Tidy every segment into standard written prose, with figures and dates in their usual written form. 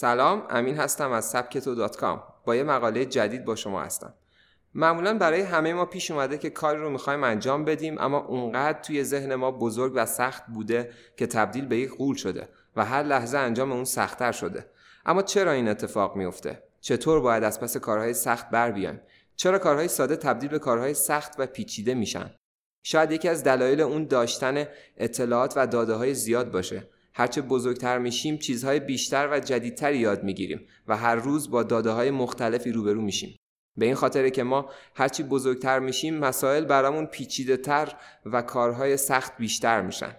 سلام، امین هستم از سبکتو دات کام. با یه مقاله جدید با شما هستم. معمولا برای همه ما پیش اومده که کاری رو میخوایم انجام بدیم، اما اونقدر توی ذهن ما بزرگ و سخت بوده که تبدیل به یک غول شده و هر لحظه انجام اون سخت‌تر شده. اما چرا این اتفاق میفته؟ چطور باید از پس کارهای سخت بر بیایم؟ چرا کارهای ساده تبدیل به کارهای سخت و پیچیده میشن؟ شاید یکی از دلایل اون داشتن اطلاعات و داده‌های زیاد باشه. هرچه بزرگتر میشیم چیزهای بیشتر و جدیدتر یاد میگیریم و هر روز با داده‌های مختلفی روبرو میشیم. به این خاطره که ما هرچی بزرگتر میشیم مسائل برامون پیچیده‌تر و کارهای سخت بیشتر میشن.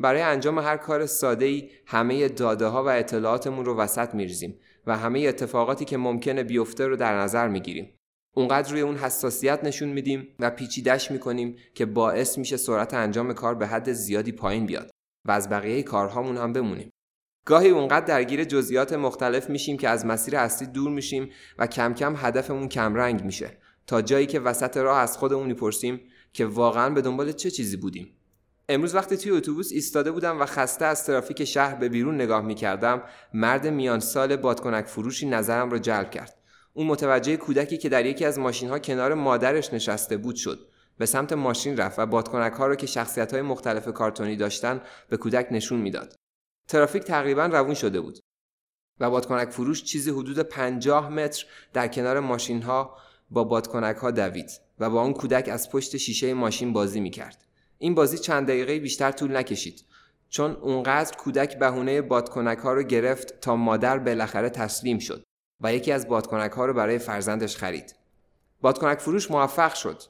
برای انجام هر کار ساده‌ای همه داده‌ها و اطلاعاتمون رو وسط میریزیم و همه اتفاقاتی که ممکنه بیفته رو در نظر میگیریم. اونقدر روی اون حساسیت نشون میدیم و پیچیده‌اش میکنیم که باعث میشه سرعت انجام کار به حد زیادی پایین بیاد و از بقیه کارهامون هم بمونیم. گاهی اونقدر درگیر جزئیات مختلف میشیم که از مسیر اصلی دور میشیم و کم کم هدفمون کم رنگ میشه، تا جایی که وسط راه از خودمون میپرسیم که واقعا به دنبال چه چیزی بودیم. امروز وقتی توی اتوبوس ایستاده بودم و خسته از ترافیک شهر به بیرون نگاه میکردم، مرد میان سال بادکنک فروشی نظرم رو جلب کرد. اون متوجه کودکی که در یکی از ماشین‌ها کنار مادرش نشسته بود شد. به سمت ماشین رفت و بادکنک‌ها رو که شخصیت‌های مختلف کارتونی داشتن به کودک نشون میداد. ترافیک تقریباً روون شده بود و بادکنک فروش چیزی حدود 50 متر در کنار ماشین‌ها با بادکنک‌ها دوید و با اون کودک از پشت شیشه ماشین بازی می‌کرد. این بازی چند دقیقه بیشتر طول نکشید، چون اونقدر کودک بهونه بادکنک‌ها رو گرفت تا مادر بالاخره تسلیم شد و یکی از بادکنک‌ها رو برای فرزندش خرید. بادکنک فروش موفق شد.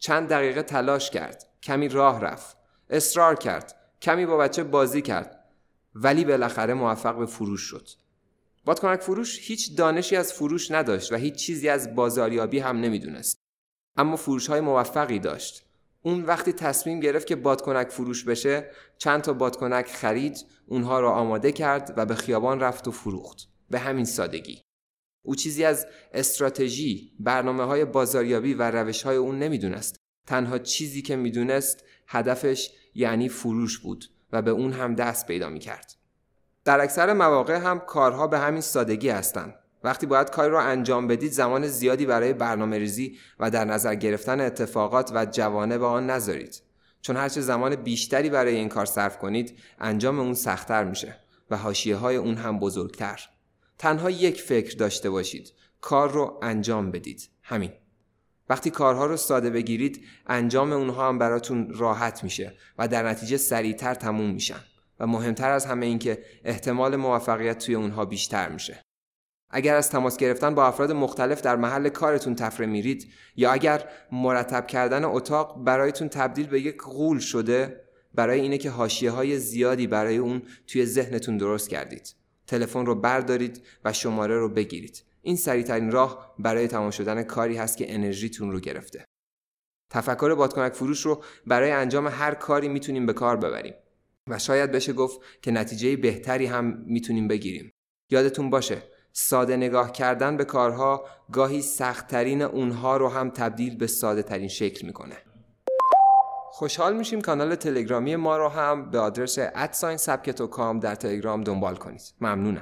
چند دقیقه تلاش کرد، کمی راه رفت، اصرار کرد، کمی با بچه بازی کرد، ولی بالاخره موفق به فروش شد. بادکنک فروش هیچ دانشی از فروش نداشت و هیچ چیزی از بازاریابی هم نمیدونست. اما فروش‌های موفقی داشت. اون وقتی تصمیم گرفت که بادکنک فروش بشه، چند تا بادکنک خرید، اونها را آماده کرد و به خیابان رفت و فروخت. به همین سادگی. او چیزی از استراتژی، برنامه‌های بازاریابی و روش‌های اون نمیدونست. تنها چیزی که میدونست هدفش یعنی فروش بود و به اون هم دست پیدا میکرد. در اکثر مواقع هم کارها به همین سادگی هستند. وقتی باید کاری را انجام بدید زمان زیادی برای برنامه‌ریزی و در نظر گرفتن اتفاقات و جوانب آن نذارید. چون هرچه زمان بیشتری برای این کار صرف کنید، انجام اون سخت‌تر میشه و حاشیه‌های اون هم بزرگتر. تنها یک فکر داشته باشید، کار رو انجام بدید، همین. وقتی کارها رو ساده بگیرید، انجام اونها هم براتون راحت میشه و در نتیجه سریعتر تموم میشن و مهمتر از همه این که احتمال موفقیت توی اونها بیشتر میشه. اگر از تماس گرفتن با افراد مختلف در محل کارتون تفره میرید، یا اگر مرتب کردن اتاق برایتون تبدیل به یک غول شده، برای اینه که حاشیه‌های زیادی برای اون توی ذهنتون درست کردید. تلفن رو بردارید و شماره رو بگیرید. این سریع‌ترین راه برای تمام شدن کاری هست که انرژیتون رو گرفته. تفکر بادکنک فروش رو برای انجام هر کاری میتونیم به کار ببریم و شاید بشه گفت که نتیجه بهتری هم میتونیم بگیریم. یادتون باشه، ساده نگاه کردن به کارها گاهی سخت‌ترین اونها رو هم تبدیل به ساده‌ترین شکل میکنه. خوشحال میشیم کانال تلگرامی ما رو هم به آدرس @ سبکتو کام در تلگرام دنبال کنید. ممنونم.